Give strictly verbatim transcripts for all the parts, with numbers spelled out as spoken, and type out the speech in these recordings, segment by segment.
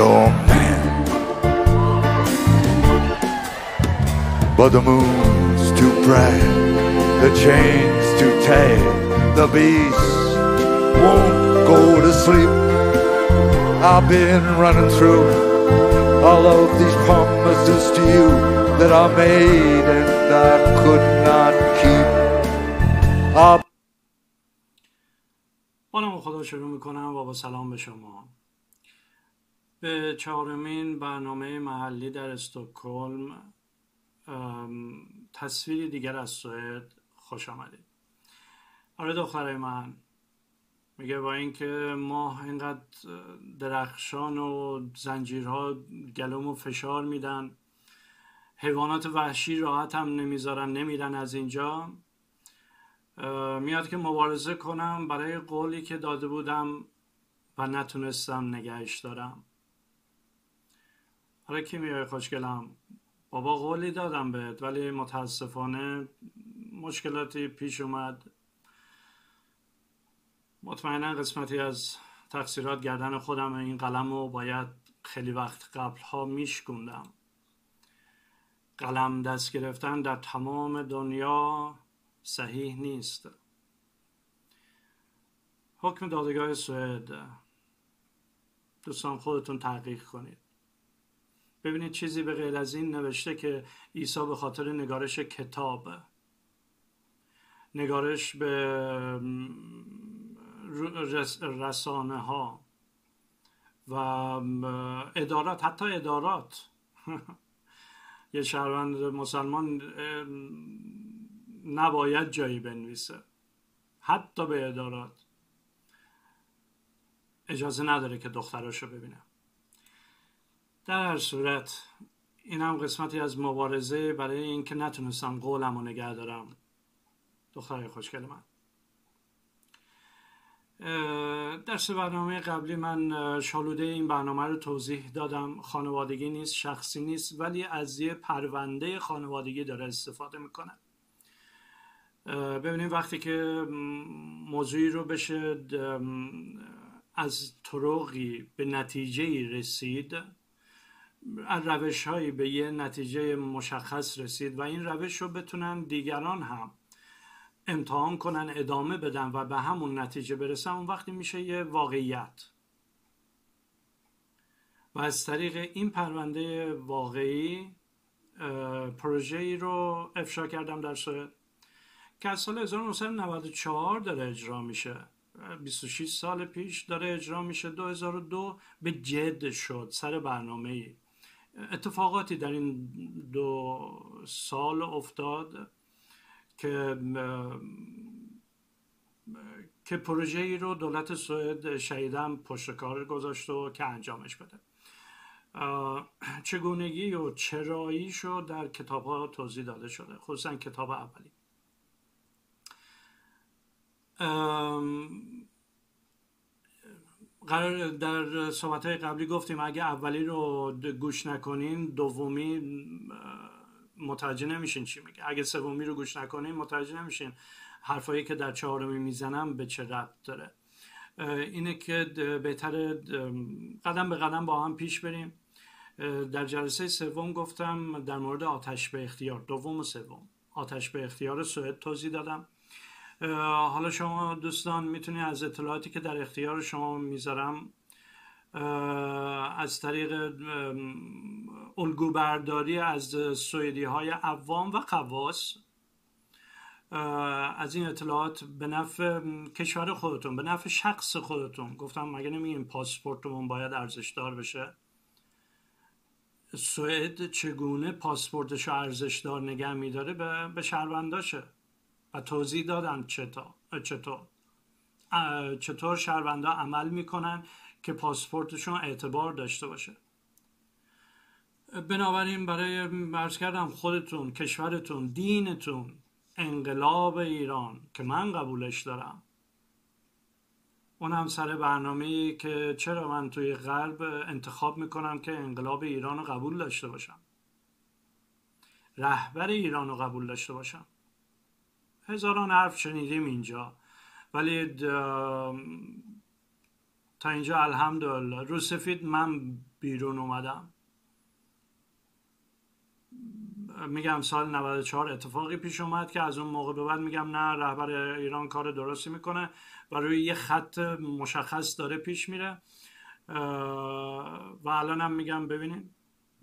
your man. But the moon's too bright, the chain's too tight, the beast won't go to sleep. I've been running through all of these promises to you that I made and I could not keep up. بانم خدا شروع میکنم و با سلام به شما به چهارمین برنامه محلی در استکهلم تصویری دیگر از سوئد خوش آمدید. آره دخترای من، میگه با اینکه ما اینقدر درخشان و زنجیرها گلومو فشار میدن، حیوانات وحشی راحت هم نمیذارن، نمیرن از اینجا، میاد که مبارزه کنم برای قولی که داده بودم و نتونستم نگهش دارم. حالا کی میای خوشگلم؟ بابا قولی دادم بهت ولی متاسفانه مشکلاتی پیش اومد. مطمئنا قسمتی از تقصیرات گردن خودم، این قلم رو باید خیلی وقت قبلها میشکوندم. قلم دست گرفتن در تمام دنیا صحیح نیست. حکم دادگاه سوئد، دوستان خودتون تحقیق کنید ببینید چیزی به غیر از این نوشته که عیسی به خاطر نگارش کتاب، نگارش به رسانه ها و ادارات، حتی ادارات یه شهروند مسلمان نباید جایی بنویسه، حتی به ادارات اجازه نداره که دختراشو ببینه. در هر صورت این هم قسمتی از مبارزه برای اینکه نتونستم قولم رو نگه دارم. دخترای خوشگل من، درس برنامه قبلی من شالوده این برنامه رو توضیح دادم. خانوادگی نیست، شخصی نیست، ولی از یه پرونده خانوادگی داره استفاده میکنه. ببینیم وقتی که موضوعی رو بشه از طرقی به نتیجهی رسید، از روش هایی به یه نتیجه مشخص رسید و این روش رو بتونن دیگران هم امتحان کنن، ادامه بدن و به همون نتیجه برسن، اون وقتی میشه یه واقعیت. و از طریق این پرونده واقعی پروژه‌ای رو افشا کردم در سوئد که از سال هزار و نهصد و نود و چهار داره اجرا میشه، بیست و شش سال پیش داره اجرا میشه. دو هزار و دو به جد شد سر برنامه‌ای. اتفاقاتی در این دو سال افتاد که که پروژه‌ای رو دولت سوئد شایدم پشت کار گذاشت و که انجامش بده. چگونگی و چراییشو در کتاب‌ها توضیح داده شده، خصوصا کتاب اولی. قرار در صحبت‌های قبلی گفتیم اگه اولی رو گوش نکنین دومی متوجه نمیشین چی میگه، اگه سومی رو گوش نکنین متوجه نمیشین حرفایی که در چهارمی میزنم به چه ربط داره. اینه که بهتره قدم به قدم با هم پیش بریم. در جلسه سوم گفتم در مورد آتش به اختیار، دوم و سوم آتش به اختیار سوئد توضیح دادم. حالا شما دوستان میتونید از اطلاعاتی که در اختیار شما میذارم از طریق الگو برداری از سوئدی های عوام و خواص از این اطلاعات به نفع کشور خودتون، به نفع شخص خودتون. گفتم مگه نمیگیم پاسپورتمون باید ارزش دار بشه؟ سوئد چگونه پاسپورتشو ارزش دار نگه میداره؟ به شهرونداشه و توضیح دادم چطور چطور چطور شهروندا عمل میکنن که پاسپورتشون اعتبار داشته باشه. بنابراین برای عرض کردم خودتون، کشورتون، دینتون، انقلاب ایران که من قبولش دارم، اون هم سر برنامه‌ای که چرا من توی غرب انتخاب میکنم که انقلاب ایران رو قبول داشته باشم، رهبر ایران رو قبول داشته باشم. هزاران حرف شنیدیم اینجا ولی تا اینجا الحمدلله. رو سفید من بیرون اومدم. میگم سال نود و چهار اتفاقی پیش اومد که از اون موقع به بعد میگم نه، رهبر ایران کار درستی میکنه و روی یه خط مشخص داره پیش میره و الانم میگم ببینین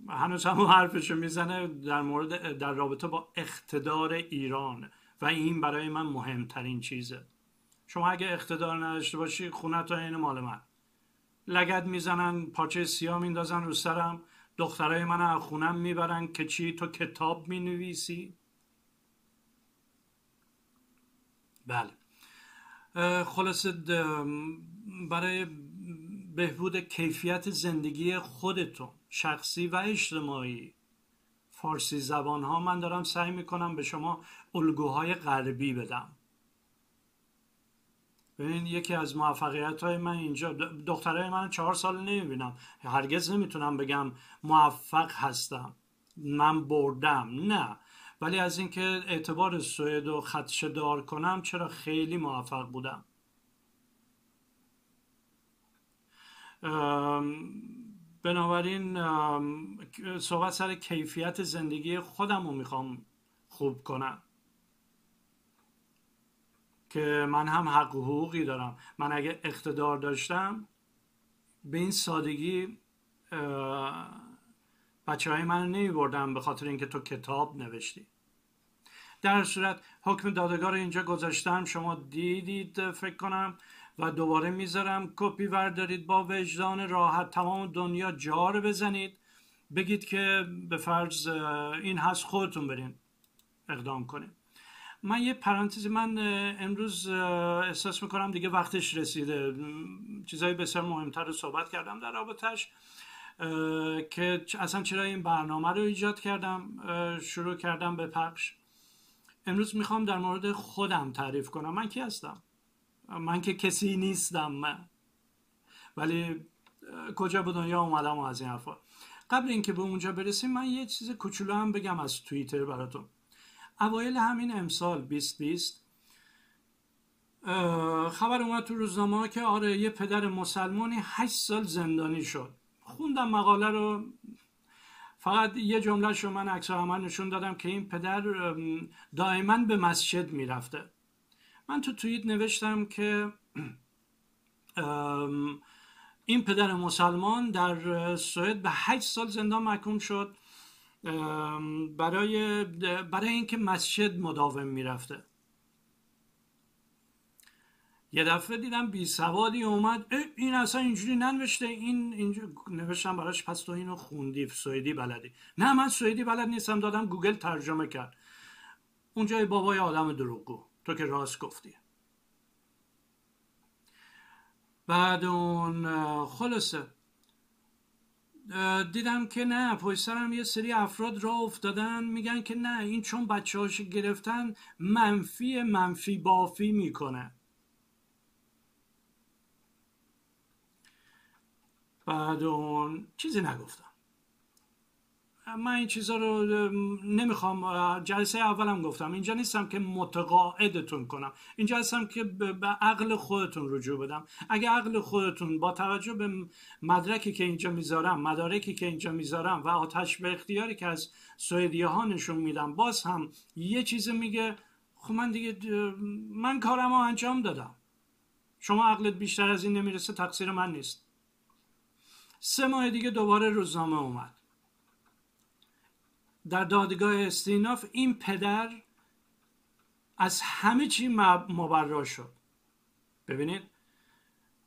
هنوز همون حرفشو میزنه در مورد در رابطه با اقتدار ایران و این برای من مهمترین چیزه. شما اگه اقتدار نداشته باشی خونه تا این مال من، لگد میزنن، پاچه سیاه میندازن رو سرم، دخترای من از خونم میبرن که چی؟ تو کتاب مینویسی؟ بله. خلاصه برای بهبود کیفیت زندگی خودتون شخصی و اجتماعی فارسی زبان ها من دارم سعی میکنم به شما الگوهای غربی بدم. ببین یکی از موفقیت های من اینجا، دخترای من چهار سال نمیبینم، هرگز نمیتونم بگم موفق هستم، من بردم، نه، ولی از اینکه اعتبار سوئد رو خدشه دار کنم چرا خیلی موفق بودم. بنابراین صحبت سر کیفیت زندگی خودم رو میخوام خوب کنم که من هم حق و حقوقی دارم. من اگه اقتدار داشتم به این سادگی بچه های من نمی بردم به خاطر اینکه تو کتاب نوشتی. در صورت حکم دادگار اینجا گذاشتم، شما دیدید فکر کنم و دوباره میذارم، کپی وردارید، با وجدان راحت تمام دنیا جار بزنید، بگید که به فرض این هست، خودتون برین اقدام کنید. من یه پرانتزی، من امروز احساس میکنم دیگه وقتش رسیده، چیزایی بسیار مهمتر رو صحبت کردم در رابطش که اصلا چرا این برنامه رو ایجاد کردم، شروع کردم به پخش. امروز میخوام در مورد خودم تعریف کنم. من کی هستم؟ من که کسی نیستم من. ولی کجا به دنیا اومدم و از این حرفا. قبل اینکه به اونجا برسیم من یه چیز کوچولو هم بگم از توییتر براتون. اوایل همین امسال بیست بیست خبر اومد تو روزنامه که آره یه پدر مسلمانی هشت سال زندانی شد. خوندم مقاله رو، فقط یه جمله شو من عکس العمل نشون دادم که این پدر دائما به مسجد میرفته. من تو توییت نوشتم که این پدر مسلمان در سوئد به هشت سال زندان محکوم شد برای برای اینکه مسجد مداوم میرفته. یه دفعه دیدم بی سوادی اومد، این اصلا اینجوری ننوشته، این اینجوری نوشتم براش، پس تو اینو خوندی، سوئدی بلدی؟ نه من سوئدی بلد نیستم، دادم گوگل ترجمه کرد. اونجای بابای آدم دروغگو، تو که راست گفتی. بعد اون خلاصه دیدم که نه، پشت سرم یه سری افراد راه افتادن میگن که نه این چون بچه‌هاش گرفتن منفی منفی بافی میکنه. بعد اون چیزی نگفتم. من این چیزا رو نمیخوام، جلسه اولم گفتم اینجا نیستم که متقاعدتون کنم، اینجا هستم که به عقل خودتون رجوع بدم. اگه عقل خودتون با توجه به مدرکی که اینجا میذارم مدارکی که اینجا میذارم و آتش به اختیاری که از سوئدی ها نشون میدم باز هم یه چیزی میگه، خب من دیگه من کارمو انجام دادم، شما عقلت بیشتر از این نمیرسه، تقصیر من نیست. سه ماه دیگه دوباره روزنامه اومد در دادگاه استیناف این پدر از همه چی مبرا شد. ببینید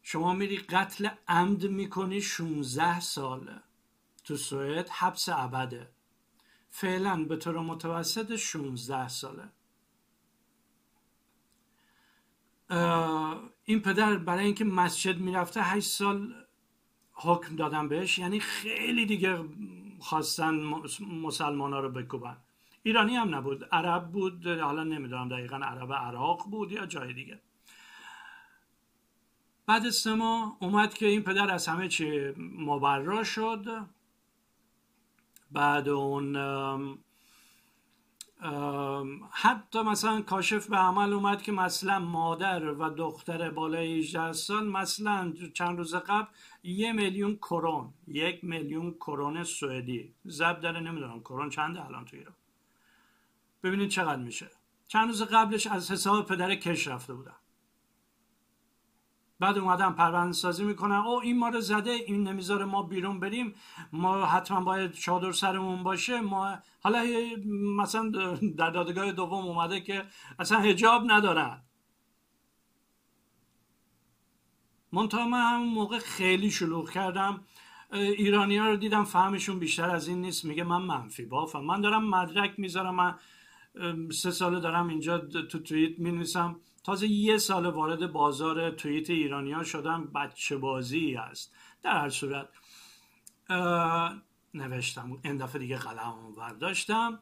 شما میری قتل عمد میکنی، شانزده ساله تو سوئد حبس ابده، فعلا به طور متوسط شانزده ساله. این پدر برای اینکه مسجد میرفته هشت سال حکم دادن بهش، یعنی خیلی دیگه خواستن مسلمان ها رو بکوبن. ایرانی هم نبود، عرب بود، حالا نمیدونم دقیقا عرب عراق بود یا جای دیگه. بعد از سه ماه اومد که این پدر از همه چی مبرا شد. بعد اون حتی مثلا کاشف به عمل اومد که مثلا مادر و دختر بالای هجده سال مثلا چند روز قبل یه میلیون کرون یک میلیون کرون سوئدی ضرب داره، نمیدونم کرون چنده الان تو ایران، ببینید چقدر میشه. چند روز قبلش از حساب پدر کش رفته بودن، بعد اومدن پرونده سازی میکنن، او این ما رو زده، این نمیذاره ما بیرون بریم، ما حتما باید چادر سرمون باشه، ما حالا مثلا در دادگاه دوم اومده که اصلا حجاب ندارن. منتها من همون موقع خیلی شلوغ کردم، ایرانی ها رو دیدم فهمشون بیشتر از این نیست، میگه من منفی بافم، من دارم مدرک میذارم، من سه ساله دارم اینجا تو توییت مینویسم، تازه یه سال وارد بازار توییت ایرانیان شدم، بچه بازی است. در هر صورت نوشتم، این دفعه دیگه قلممو برداشتم،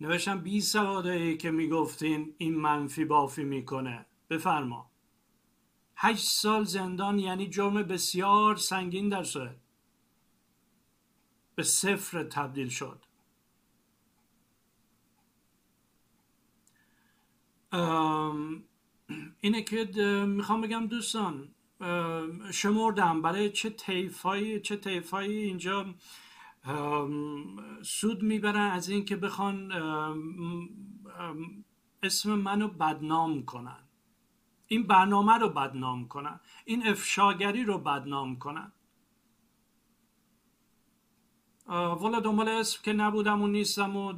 نوشتم بی سوادایی که میگفتین این منفی بافی میکنه، بفرما. هشت سال زندان یعنی جرم بسیار سنگین در سوئد، به صفر تبدیل شد. اینه که میخوام بگم دوستان، شمردم برای چه طیفایی چه طیفایی اینجا سود میبرن از این که بخوان اسم منو بدنام کنن، این برنامه رو بدنام کنن، این افشاگری رو بدنام کنن. والا دنبال اسم که نبودم و نیستم و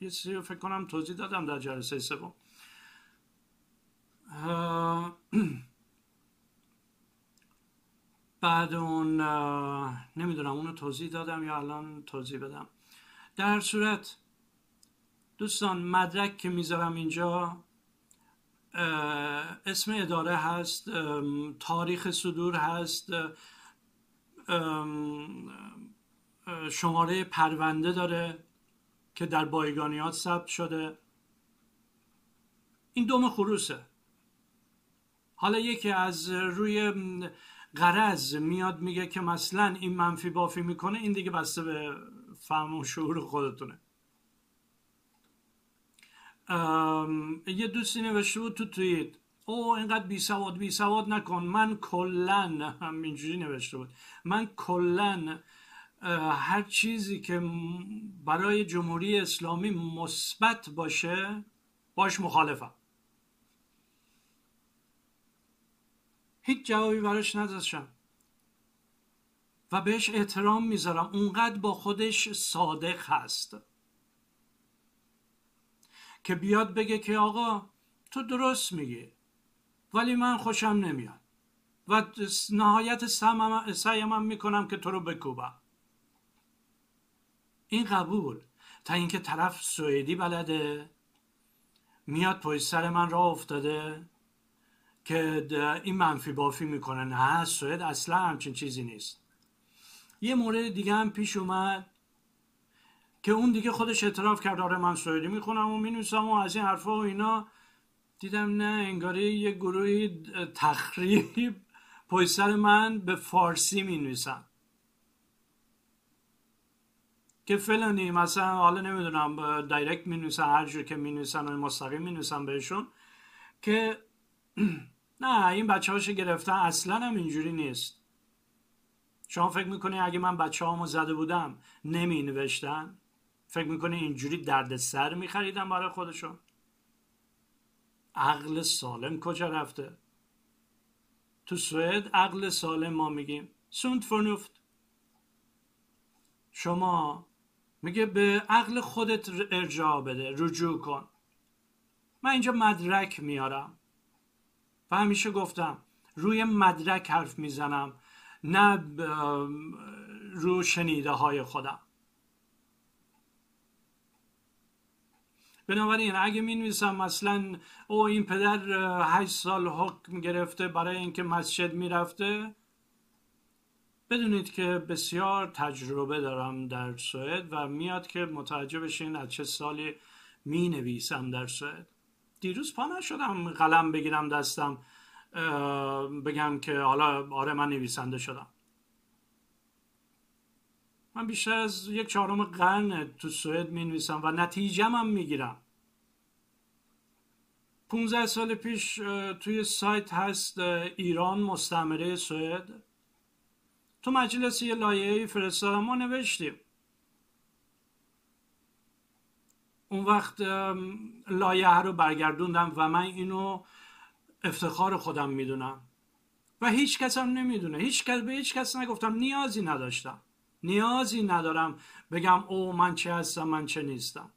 یه چیزی رو فکر کنم توضیح دادم در جلسه سوم. بعد اون نمیدونم اونو توضیح دادم یا الان توضیح بدم. در صورت دوستان مدرک که میذارم اینجا، اسم اداره هست، تاریخ صدور هست، شماره پرونده داره که در بایگانیات ثبت شده، این دوم خروسه. حالا یکی از روی غرض میاد میگه که مثلا این منفی بافی میکنه، این دیگه بسته به فهم و شعور خودتونه. یه دوستی نوشته بود تو توییت، او اینقدر بی سواد بی سواد نکن، من کلن هم اینجوری نوشته بود، من کلن هر چیزی که برای جمهوری اسلامی مثبت باشه باش مخالفم. هیچ جوابی براش نداشتم و بهش احترام میذارم، اونقدر با خودش صادق هست که بیاد بگه که آقا تو درست میگی ولی من خوشم نمیاد و نهایت سعیمم میکنم که تو رو بکوبم. این قبول، تا اینکه طرف سوئدی بلده میاد پشت سر من راه افتاده که این منفی بافی میکنه، نه سوئد اصلا همچین چیزی نیست. یه مورد دیگه هم پیش اومد که اون دیگه خودش اعتراف کرد، آره من سوئدی میخونم و مینویسم و از این حرفا و اینا، دیدم نه انگاری یه گروهی تخریب پشت سر من به فارسی مینویسن که فلانی مثلا، حالا نمیدونم دایرکت مینویسن، هر جور که مینویسن و مستقیم مینویسن بهشون که نه این بچه هاش گرفتن، اصلا هم اینجوری نیست. شما فکر میکنی اگه من بچه هامو زده بودم نمی نوشتن؟ فکر میکنی اینجوری درد سر میخریدن برای خودشون؟ عقل سالم کجا رفته؟ تو سوئد عقل سالم ما میگیم سوند فرنوفت. شما میگه به عقل خودت ارجاع بده، رجوع کن. من اینجا مدرک میارم و همیشه گفتم روی مدرک حرف میزنم، نه رو شنیده های خودم. بنابراین اگه می نویسم مثلا او این پدر هشت سال حکم گرفته برای اینکه مسجد میرفته، بدونید که بسیار تجربه دارم در سوئد و میاد که متوجه بشین از چه سالی می نویسم در سوئد. دیروز پا نشدم قلم بگیرم دستم بگم که حالا آره من نویسنده شدم. من بیشتر از یک چهارم قرن تو سوئد می نویسم و نتیجم هم می گیرم. پونزده سال پیش توی سایت هست ایران مستعمره سوئد، تو مجلس یه لایحه‌ای فرستادم و نوشتیم. اون وقت لایحه رو برگردوندم و من اینو افتخار خودم میدونم و هیچ کس هم نمیدونه. هیچ کس، به هیچ کس نگفتم، نیازی نداشتم، نیازی ندارم بگم او من چه هستم من چه نیستم.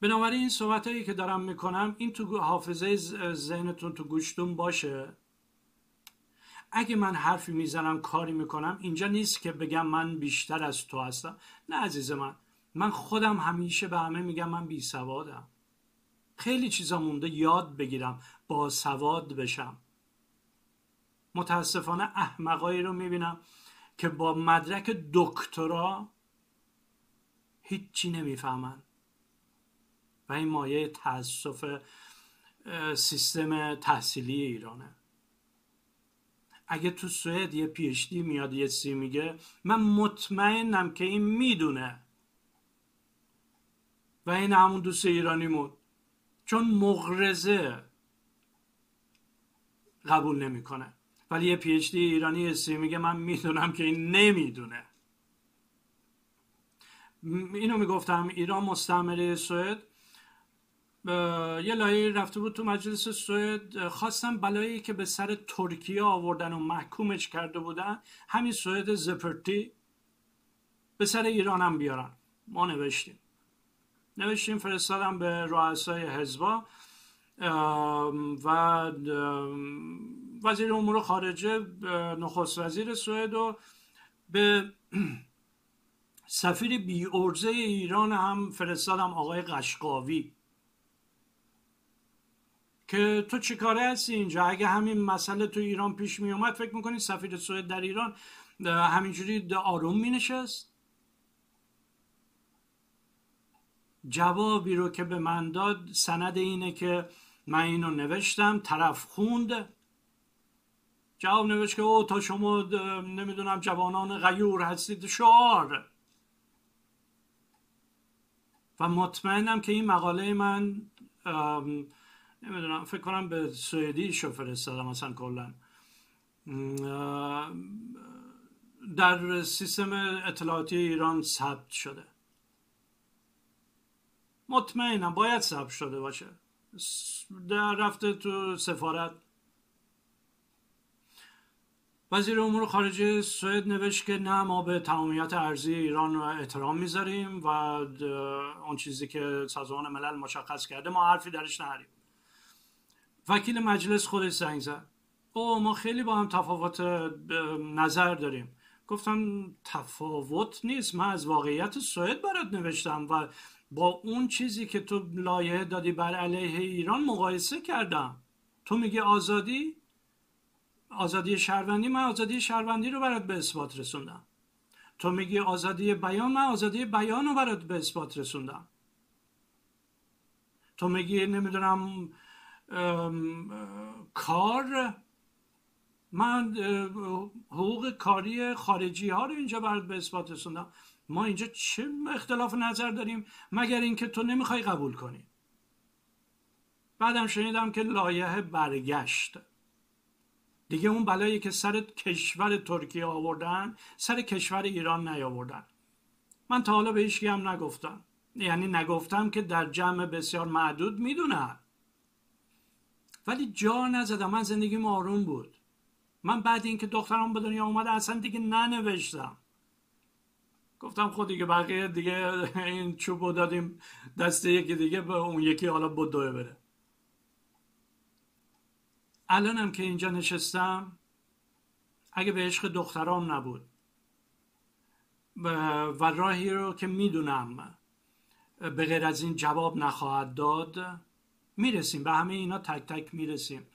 بنابراین این صحبتایی که دارم میکنم این تو حافظه ذهنتون تو گوشتون باشه. اگه من حرفی میزنم کاری میکنم اینجا نیست که بگم من بیشتر از تو هستم. نه عزیز من، من خودم همیشه به همه میگم من بی سوادم. خیلی چیزا مونده یاد بگیرم، با سواد بشم. متاسفانه احمقایی رو میبینم که با مدرک دکترا هیچی نمیفهمن و این مایه تأسف سیستم تحصیلی ایرانه. اگه تو سوئد یه پی اچ دی میاد یه سی میگه، من مطمئنم که این میدونه و این همون دوست ایرانی مود، چون مغرزه قبول نمیکنه. ولی یه پی اچ دی ایرانی یه سی میگه من میدونم که این نمیدونه. اینو میگفتم ایران مستعمره سوئد، یه لایه رفته بود تو مجلس سوئد، خواستم بلایی که به سر ترکیه آوردن و محکومش کرده بودن همین سوئد زپرتی به سر ایران هم بیارن. ما نوشتیم نوشتیم فرستادم به رؤسای حزبا و وزیر امور خارجه، نخست وزیر سوئد و به سفیر بی عرضه ایران هم فرستادم، آقای قشقاوی، که تو چه کاره هستی اینجا؟ اگه همین مسئله تو ایران پیش می اومد فکر میکنی سفیر سوئد در ایران همینجوری آروم می نشست؟ جوابی رو که به من داد سند اینه که من اینو نوشتم، طرف خوند، جواب نوشت که او تا شما نمیدونم جوانان غیور هستید شعار. و مطمئنم که این مقاله من نمیدونم، فکر کنم به سوئدی شو فرستادم اصلا کلا. در سیستم اطلاعاتی ایران ثبت شده. مطمئنم باید ثبت شده باشه. در رفته تو سفارت. وزیر امور خارجه سوئد نوشت که نه، ما به تمامیت ارضی ایران احترام میذاریم و اون چیزی که سازمان ملل مشخص کرده ما حرفی درش نداریم. وکیل مجلس خودش زنگ زد، او ما خیلی با هم تفاوت نظر داریم. گفتم تفاوت نیست، من از واقعیت سوئد برات نوشتم و با اون چیزی که تو لایحه دادی بر علیه ایران مقایسه کردم. تو میگی آزادی آزادی شهروندی، من آزادی شهروندی رو برات به اثبات رسوندم. تو میگی آزادی بیان، من آزادی بیان رو برات به اثبات رسوندم. تو میگی نمیدونم ام، کار، من حقوق کاری خارجی ها رو اینجا برات به اثبات رسوندم. ما اینجا چه اختلاف نظر داریم مگر اینکه تو نمیخوای قبول کنی. بعدم شنیدم که لایحه برگشت. دیگه اون بلایی که سر کشور ترکیه آوردن سر کشور ایران نیاوردن. من تا حالا به هیچ کی هم نگفتم، یعنی نگفتم که در جمع بسیار معدود میدونن، ولی جا نزدم. من زندگیم آروم بود. من بعد اینکه دخترم به دنیا اومده اصلا دیگه ننوشتم. گفتم خود دیگه بقیه دیگه این چوبو دادیم دست یکی دیگه، به اون یکی حالا بدوه بره. الانم که اینجا نشستم، اگه به عشق دخترام نبود و راهی رو که میدونم به غیر از این جواب نخواهد داد، میرسیم به همه اینا، تک تک میرسیم.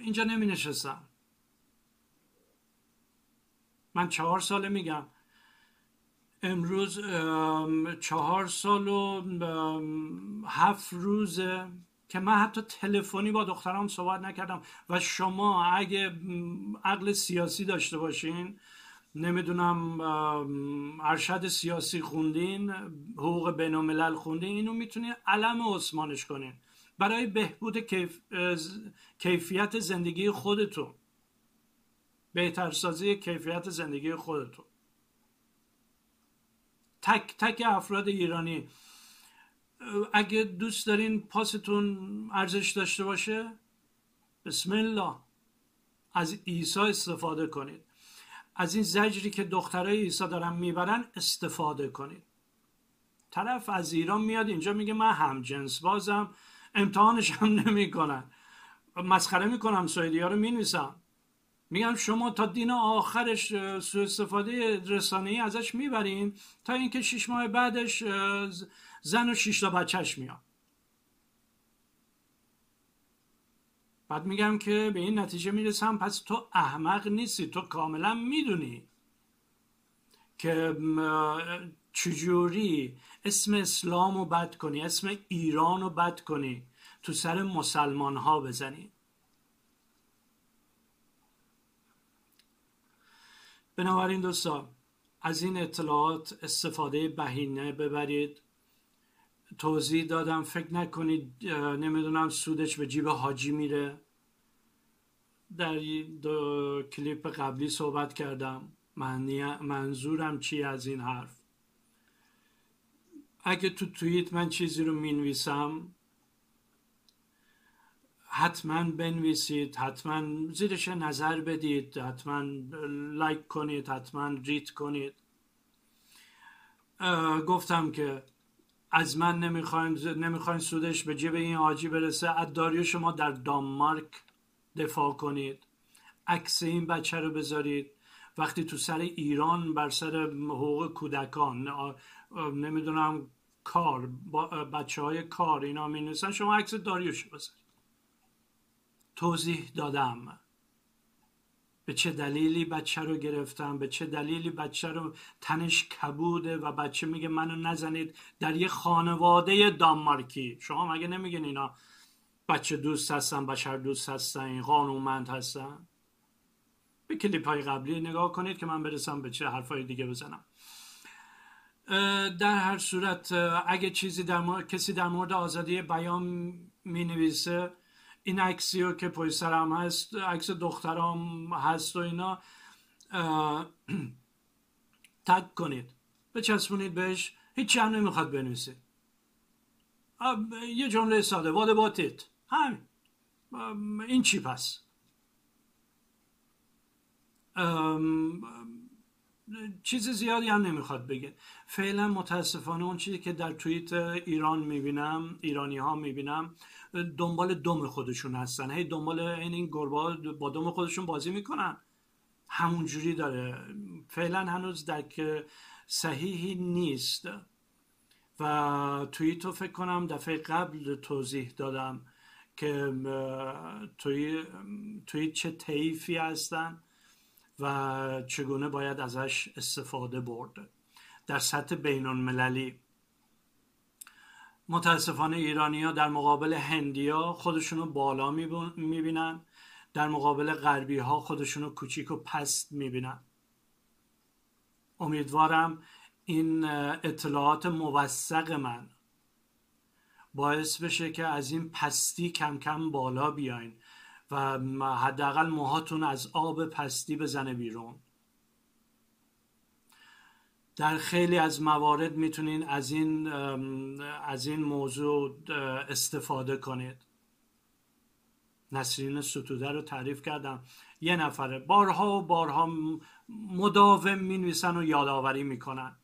اینجا نمی نشستم. من چهار ساله میگم، امروز چهار سال و هفت روز که من حتی تلفنی با دخترام صحبت نکردم. و شما اگه عقل سیاسی داشته باشین، نمیدونم ارشد سیاسی خوندین، حقوق بین الملل خوندین، اینو میتونین علم عثمانش کنین برای بهبود کیف... کیفیت زندگی خودتون، بهترسازی کیفیت زندگی خودتون. تک تک افراد ایرانی، اگه دوست دارین پاستون ارزش داشته باشه، بسم الله از عیسی استفاده کنید، از این زجری که دخترای عیسی دارن میبرن استفاده کنید. طرف از ایران میاد اینجا میگه من همجنس بازم، امتحانش هم نمیکنن، مسخره میکنم سوئدی‌ها رو، مینویسم میگم شما تا دین آخرش سوء استفاده رسانه‌ای ازش میبرین تا اینکه شش ماه بعدش زن و شش تا بچهش میاد. بعد میگم که به این نتیجه میرسم پس تو احمق نیستی، تو کاملا میدونی که چجوری اسم اسلام رو بد کنی، اسم ایران رو بد کنی، تو سر مسلمان ها بزنی. بنابراین دوستان از این اطلاعات استفاده بهینه ببرید. توضیح دادم، فکر نکنید نمیدونم سودش به جیب حاجی میره. در دو کلیپ قبلی صحبت کردم منظورم چی از این حرف. اگه تو توییت من چیزی رو مینویسم حتما بنویسید، حتما زیرش نظر بدید، حتما لایک کنید، حتما ریت کنید. گفتم که از من نمیخواین نمیخواین سودش به جیب این حاجی برسه. عداری شما در دانمارک دفاع کنید، عکس این بچه رو بذارید. وقتی تو سر ایران بر سر حقوق کودکان نمیدونم کار بچه های کار اینا می نویسن، شما عکس داریوش بذارید. توضیح دادم به چه دلیلی بچه رو گرفتم، به چه دلیلی بچه رو تنش کبوده و بچه میگه منو نزنید در یه خانواده دانمارکی. شما مگه نمیگین اینا بچه دوست هستن، بشر دوست هستن، قانونمند هستن؟ به کلیپ های قبلی نگاه کنید که من برسم به چه حرفای دیگه بزنم. در هر صورت اگه چیزی در مورد کسی در مورد آزادی بیان می نویسه، این عکسی رو که پای سرم هست، عکس دخترام هست و اینا، تگ کنید، بچسبونید بهش، هیچی هم نمیخواد بنویسید، یه جمله ساده، what about it، همین. این چی پس؟ چیز زیادی هم نمیخواد بگه. فعلا متاسفانه اون چیزی که در توییت ایران میبینم، ایرانی ها میبینم، دنبال دم خودشون هستن، هی دنبال این این گربه‌ها با دم خودشون بازی میکنن، همون جوری داره. فعلا هنوز درک صحیحی نیست و توییت رو فکر کنم دفعه قبل توضیح دادم که توییت چه طیفی هستن و چگونه باید ازش استفاده برد در سطح بین المللی. متاسفانه ایرانی ها در مقابل هندی ها خودشونو بالا میبینن، در مقابل غربی ها خودشونو کوچیک و پست میبینن. امیدوارم این اطلاعات موثق من باعث بشه که از این پستی کم کم بالا بیاین و حداقل موهاتون از آب پستی بزنه بیرون. در خیلی از موارد میتونین از این از این موضوع استفاده کنید. نسرین ستوده رو تعریف کردم، یه نفره بارها و بارها مداوم مینویسن و یادآوری میکنن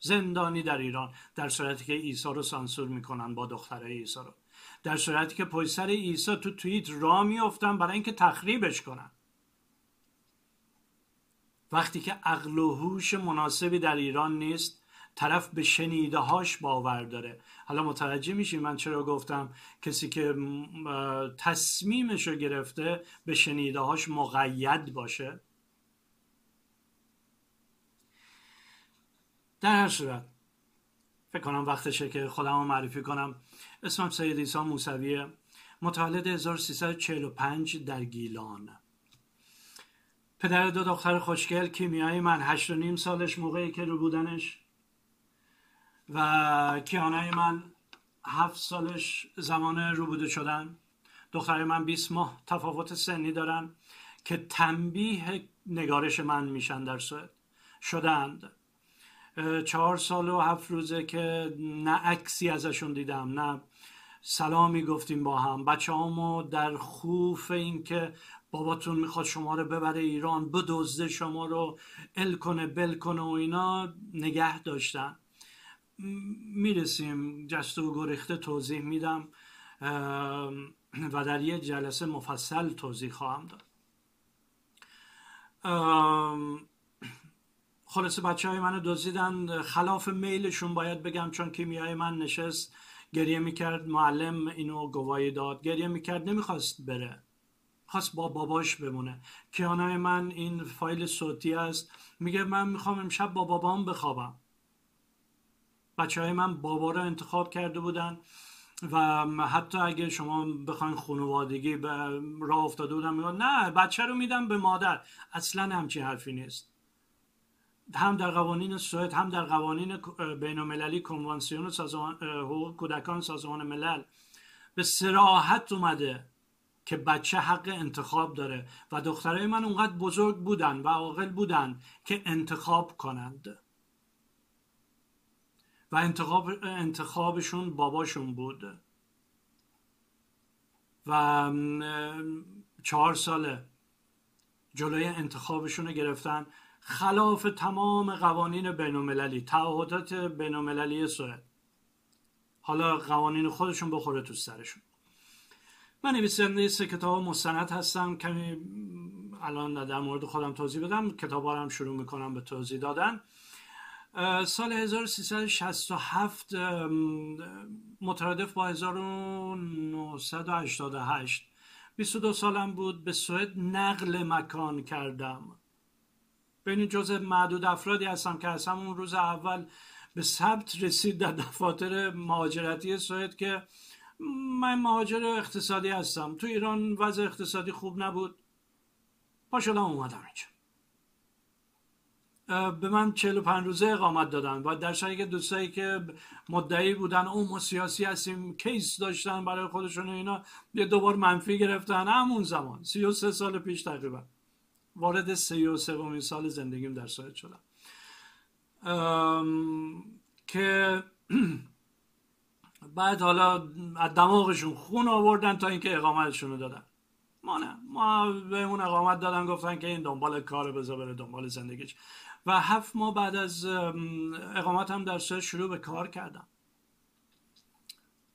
زندانی در ایران، در صورتی که عیسی رو سانسور میکنن با دخترای عیسی رو، در صورتی که پشت سر عیسی تو توییت را میافتن برای اینکه تخریبش کنن. وقتی که عقل و هوش مناسبی در ایران نیست، طرف به شنیده هاش باور داره. حالا متوجه میشین من چرا گفتم کسی که تصمیمش رو گرفته به شنیده هاش مقید باشه. در هر صورت فکر کنم وقتشه که خودم رو معرفی کنم. اسمم سید رضا موسویه. متولد هزار و سیصد و چهل و پنج در گیلان. پدر دو دختر خوشگل، کیمیایی من هشت و نیم سالش موقعی که رو بودنش و کیانای من هفت سالش زمان رو بوده شدن. دختر من بیست ماه تفاوت سنی دارن که تنبیه نگارش من میشن در سوئد شدند. چهار سال و هفت روزه که نه عکسی ازشون دیدم نه سلامی گفتیم با هم. بچه‌هامو در خوف این که باباتون میخواد شما رو ببره ایران، بدزده شما رو، ال کنه بل کنه و اینا نگه داشتن. میرسیم جست و گریخته توضیح میدم و در یه جلسه مفصل توضیح خواهم داد. خلاصه بچه های من دزدیدن خلاف میلشون باید بگم، چون کیمیای من نشست گریه میکرد، معلم اینو گواهی داد گریه میکرد، نمیخواست بره، خواست با باباش بمونه. کیانای من این فایل صوتی است، میگه من میخوام امشب با بابام بخوابم. بچه های من بابا را انتخاب کرده بودن و حتی اگه شما بخواین خانوادگی راه افتاده بودن، میگن نه بچه رو میدم به مادر. اصلا همچین حرفی نیست. هم در قوانین سوئد، هم در قوانین بین المللی کنوانسیون حقوق کودکان سازمان ملل به صراحت اومده که بچه حق انتخاب داره و دخترای من اونقدر بزرگ بودن و عاقل بودن که انتخاب کنند و انتخاب انتخابشون باباشون بود. و چهار ساله جلوی انتخابشون رو گرفتن خلاف تمام قوانین بین المللی، تعهدات بین المللی سوئد. حالا قوانین خودشون بخوره تو سرشون. من نویسنده سه کتاب مستند هستم، کمی الان در مورد خودم توضیح بدم، کتابا رو هم شروع میکنم به توضیح دادن. سال هزار و سیصد و شصت و هفت مترادف با هزار و نهصد و هشتاد و هشت بیست و دو سالم بود، به سوئد نقل مکان کردم. بین جزء معدود افرادی هستم که از همون روز اول به ثبت رسید در دفاتر مهاجرتی سوئد که من مهاجر اقتصادی هستم. تو ایران وضع اقتصادی خوب نبود، پا شدم اومدم اینجا. به من چهل و پنج روزه اقامت دادن و در شریک دوستایی که مدعی بودن او ما سیاسی هستیم، کیس داشتن برای خودشون و اینا، دوبار منفی گرفتن. همون زمان سی و سه سال پیش تقریبا وارد سی و سومین سال زندگیم در سوئد شدم که بعد حالا از دماغشون خون آوردن تا اینکه اقامتشون رو دادن. ما نه، ما به اون اقامت دادن، گفتن که این دنبال کار بذار بره دنبال زندگیش. و هفت ماه بعد از اقامتم در سوئد شروع به کار کردم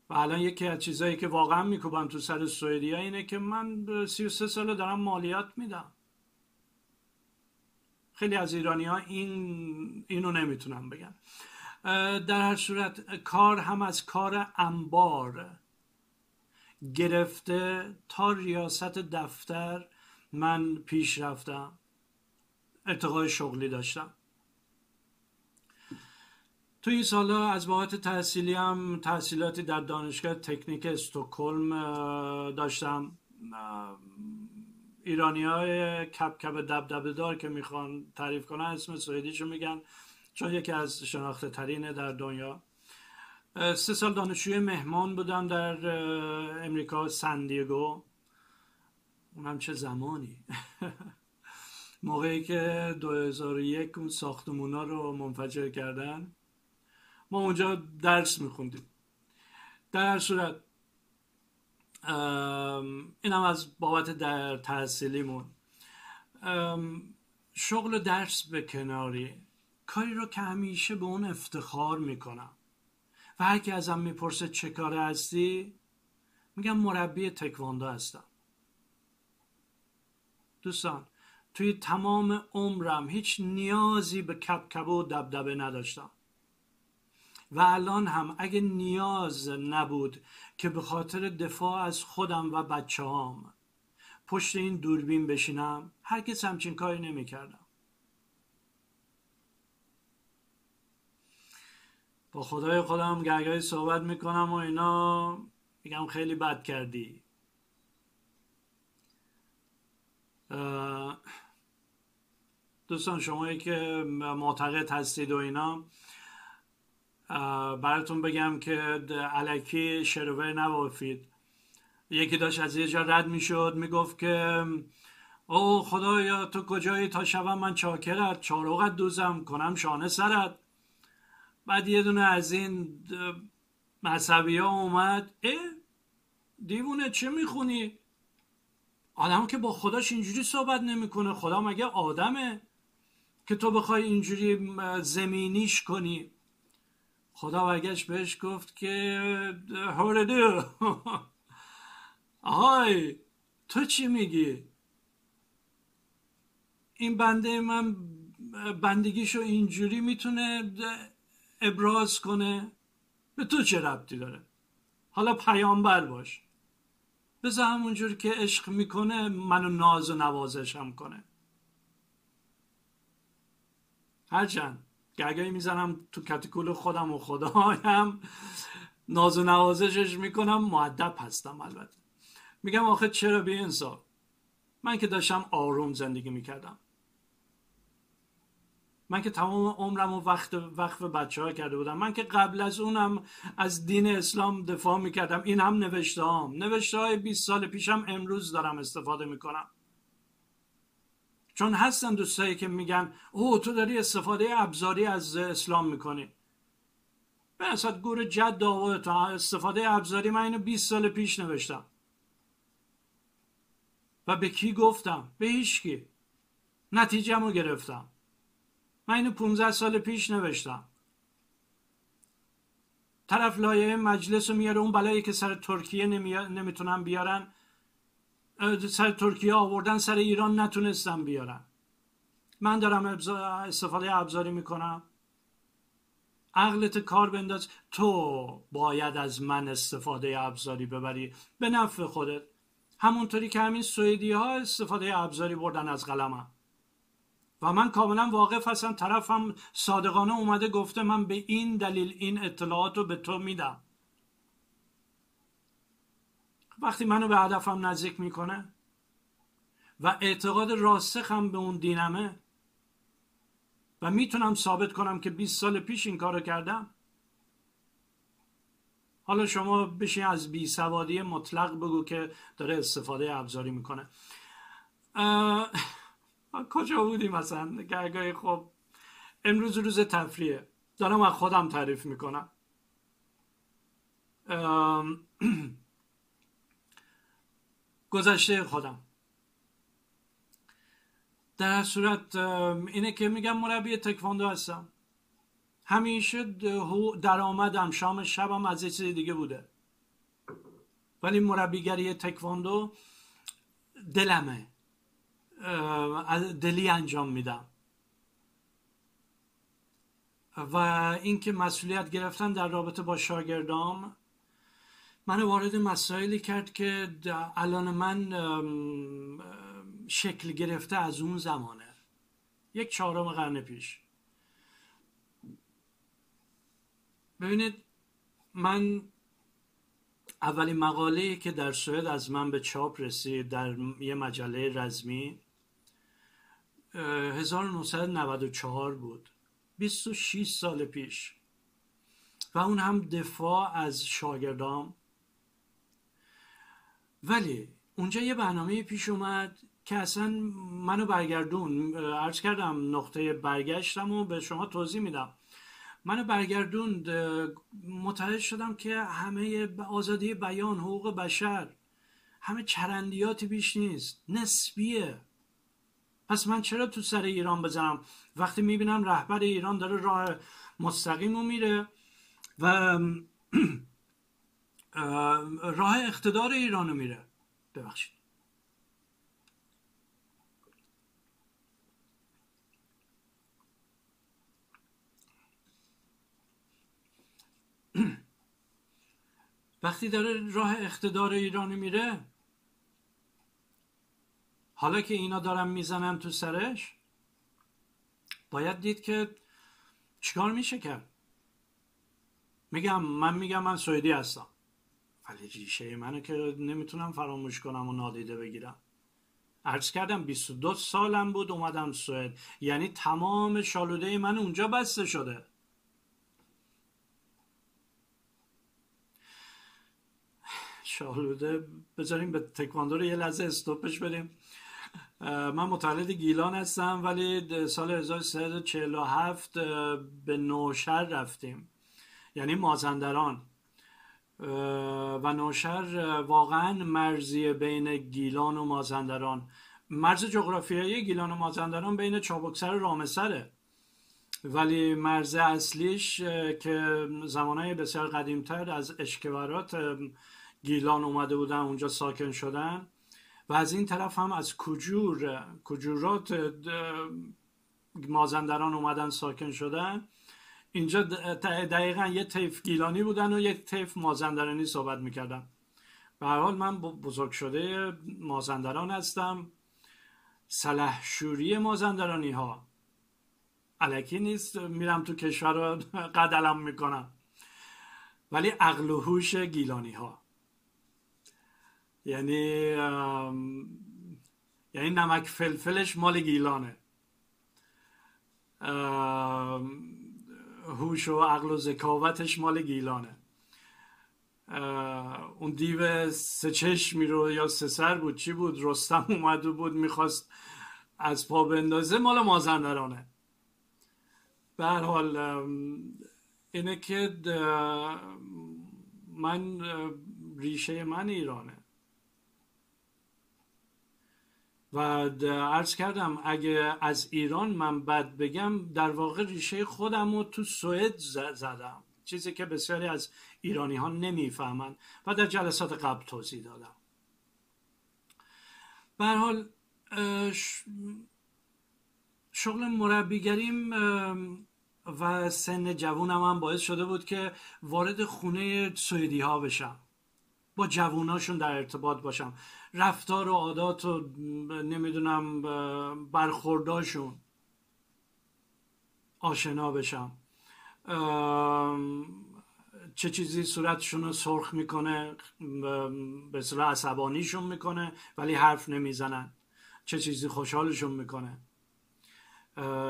و الان یکی از چیزایی که واقعا میکوبم تو سر سوئدیا اینه که من سی و سه ساله دارم مالیات میدم. خیلی از ایرانی ها این اینو نمیتونم بگن. در هر صورت کار هم از کار انبار گرفته تا ریاست دفتر من پیش رفتم، ارتقای شغلی داشتم. تو این سالا از بابت تحصیلی هم تحصیلاتی در دانشگاه تکنیک استکهلم داشتم. ایرانی های کپ کپ دب دب دار که میخوان تعریف کنن اسم سوئدیشو میگن، چون یکی از شناخته ترینه در دنیا. سه سال دانشجوی مهمان بودم در امریکا، سن دیگو. اونم چه زمانی موقعی که دو هزار و یک اون ساختمونا رو منفجر کردن ما اونجا درس میخوندیم. در هر صورت اینم از بابت در تحصیلیمون. شغل و درس به کناری، کاری رو که همیشه به اون افتخار میکنم و هر کی ازم میپرسه چه کاره هستی میگم مربی تکواندو هستم. دوستان توی تمام عمرم هیچ نیازی به کبکبه و دبدبه نداشتم و الان هم اگه نیاز نبود که به خاطر دفاع از خودم و بچه هام پشت این دوربین بشینم، هرگز همچین کاری نمی کردم. با خدای خودم گرگایی صحبت می کنم و اینا میگم خیلی بد کردی، دوستان شمایی که معتقد هستید و اینا، براتون بگم که الکی شروع نوافید. یکی داشت از یه جا رد میشد میگفت که او خدایا تو کجایی تا شوم من چاکرت، چاروقت دوزم کنم شانه سرت. بعد یه دونه از این مذهبی ها اومد، ای دیوونه چه میخونی؟ آدم که با خداش اینجوری صحبت نمیکنه، خدا مگه آدمه که تو بخوای اینجوری زمینیش کنی؟ خدا برگشت بهش گفت که هوردو آهای تو چی میگی؟ این بنده من بندگیشو اینجوری میتونه ابراز کنه؟ به تو چه ربطی داره؟ حالا پیامبر باش، بذار همونجور که عشق میکنه منو ناز و نوازشم کنه. هرچند گرگایی میزنم تو کتکول خودم و خدایم، ناز و نوازشش میکنم، مؤدب هستم. البته میگم آخه چرا به انصاف، من که داشتم آروم زندگی میکردم، من که تمام عمرم و وقت وقف بچه ها کرده بودم، من که قبل از اونم از دین اسلام دفاع میکردم. این هم نوشته هام، نوشته های بیست سال پیشم امروز دارم استفاده میکنم. چون هستن دوستایی که میگن او تو داری استفاده ابزاری از اسلام میکنی. به اصد گور جد داوه تو استفاده ابزاری، من اینو بیست سال پیش نوشتم و به کی گفتم؟ به هیچ کی. نتیجه رو گرفتم. من اینو پونزده سال پیش نوشتم. طرف لایه مجلس رو میاره، اون بلایی که سر ترکیه نمیتونن بیارن، سر ترکیه آوردن، سر ایران نتونستن بیارن. من دارم استفاده ابزاری میکنم. عقلت کار بنداز، تو باید از من استفاده ابزاری ببری به نفع خودت، همونطوری که همین سوئدی ها استفاده ابزاری بردن از قلمم. و من کاملا واقف هستم، طرفم صادقانه اومده گفته من به این دلیل این اطلاعات رو به تو میدم. وقتی منو به هدفم نزدیک میکنه و اعتقاد راسخم به اون دینمه و میتونم ثابت کنم که بیست سال پیش این کارو کردم. حالا شما بشین از بیسوادی مطلق بگو که داره استفاده ابزاری میکنه. کجا بودیم اصلا؟ گرگای خوب، امروز روز تفریحه، دارم از خودم تعریف میکنم. گذشته خودم در هر صورت اینه که میگم مربی تکواندو هستم. همیشه درآمدم شام شبم از یه چیز دیگه بوده، ولی مربیگری تکواندو دلمه، از دلی انجام میدم. و اینکه مسئولیت گرفتن در رابطه با شاگردام من وارد مسائلی کرد که الان من شکل گرفته از اون زمانه، یک چهارم قرن پیش. ببینید من اولین مقاله‌ای که در سوئد از من به چاپ رسید در یه مجله رزمی هزار و نهصد و نود و چهار بود، بیست و شش سال پیش، و اون هم دفاع از شاگردام. ولی اونجا یه برنامه پیش اومد که اصلا منو برگردون، عرض کردم نقطه برگشتم و به شما توضیح میدم، منو برگردون. متوجه شدم که همه آزادی بیان، حقوق بشر، همه چرندیاتی بیش نیست، نسبیه. پس من چرا تو سر ایران بزنم وقتی میبینم رهبر ایران داره راه مستقیم رو میره و راه اقتدار ایران رو میره؟ ببخشید وقتی داره راه اقتدار ایران میره، حالا که اینا دارن میزنن تو سرش، باید دید که چیکار میشه کرد. میگم من میگم من سوئدی هستم، ولی ریشه منو که نمیتونم فراموش کنم و نادیده بگیرم. عرض کردم بیست و دو سالم بود اومدم سوئد، یعنی تمام شالوده من اونجا بسته شده. شالوده بذاریم به تکواندو رو یه لحظه استوپش بریم. من متولد گیلان هستم ولی سال هزار و سیصد و چهل و هفت به نوشهر رفتیم، یعنی مازندران، و نوشهر واقعا مرزی بین گیلان و مازندران، مرز جغرافیایی گیلان و مازندران بین چابکسر و رامسره، ولی مرز اصلیش که زمانهای بسیار قدیمتر از اشکوارات گیلان اومده بودن اونجا ساکن شدن، و از این طرف هم از کجور کجورات مازندران اومدن ساکن شدن. اینجا دقیقا یه طیف گیلانی بودن و یک طیف مازندرانی صحبت میکردن. به هر حال من بزرگ شده مازندران هستم، سلحشوری مازندرانی ها، الکی نیست میرم تو کشور رو قدلم میکنم، ولی عقل و هوش گیلانی ها، یعنی یعنی نمک فلفلش مال گیلانه، هوش و عقل و ذکاوتش مال گیلانه. اون دیو سه چشمی رو یا سه سر بود چی بود رستم اومده بود میخواست از پا بندازه، مال مازندرانه. به هر حال اینه که من ریشه من ایرانه، و عرض کردم اگه از ایران من بد بگم در واقع ریشه خودم رو تو سوئد زدم، چیزی که بسیاری از ایرانی ها نمیفهمن و در جلسات قبل توضیح دادم. به هر حال شغل مربیگریم و سن جوونم هم باعث شده بود که وارد خونه سوئدی ها بشم، با جووناشون در ارتباط باشم، رفتار و عادات و نمیدونم برخورداشون آشنا بشم، چه چیزی صورتشون رو سرخ میکنه به اصطلاح عصبانیشون میکنه ولی حرف نمیزنن، چه چیزی خوشحالشون میکنه.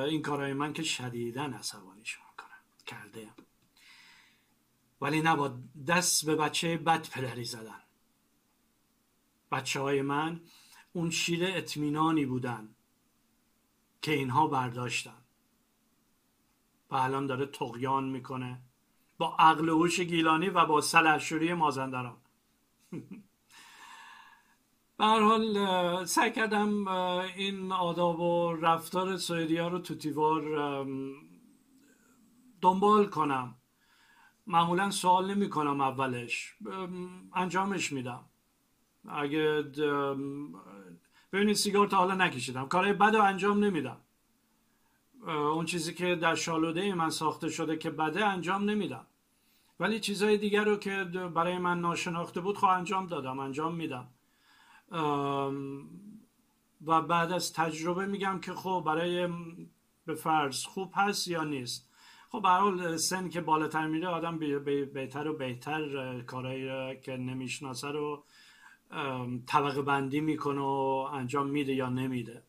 این کارهای من که شدیدن عصبانیشون میکنه کرده، ولی نه با دست به بچه بد پدری زدن. بچه های من اون شیر اطمینانی بودن که اینها برداشتن و الان داره طغیان میکنه با عقل و هوش گیلانی و با سلحشوری مازندران. به هر حال سعی کردم این آداب و رفتار سوئدی‌ها رو تو دیوار دنبال کنم. معمولا سوال نمی کنم اولش، انجامش میدم. اگه ببینید سیگار تا حالا نکشیدم، کارهای بد رو انجام نمیدم، اون چیزی که در شالوده من ساخته شده که بده انجام نمیدم، ولی چیزهای دیگر رو که برای من ناشناخته بود خواه انجام دادم، انجام میدم. و بعد از تجربه میگم که خب برای به فرض خوب هست یا نیست. خب به هر حال سن که بالاتر میره آدم بهتر و بهتر کارهایی که نمیشناسه رو طبقه بندی میکنه و انجام میده یا نمیده.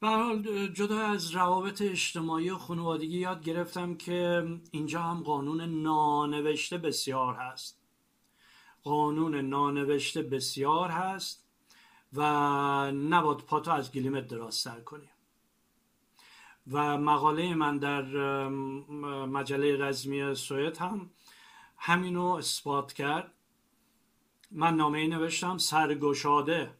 به هر حال جدا از روابط اجتماعی و خانوادگی یاد گرفتم که اینجا هم قانون نانوشته بسیار هست، قانون نانوشته بسیار هست و نباید پاتو از گلیمت درازتر کنی. و مقاله من در مجله رزمی سوئد هم همینو اثبات کرد. من نامه ای نوشتم سرگشاده،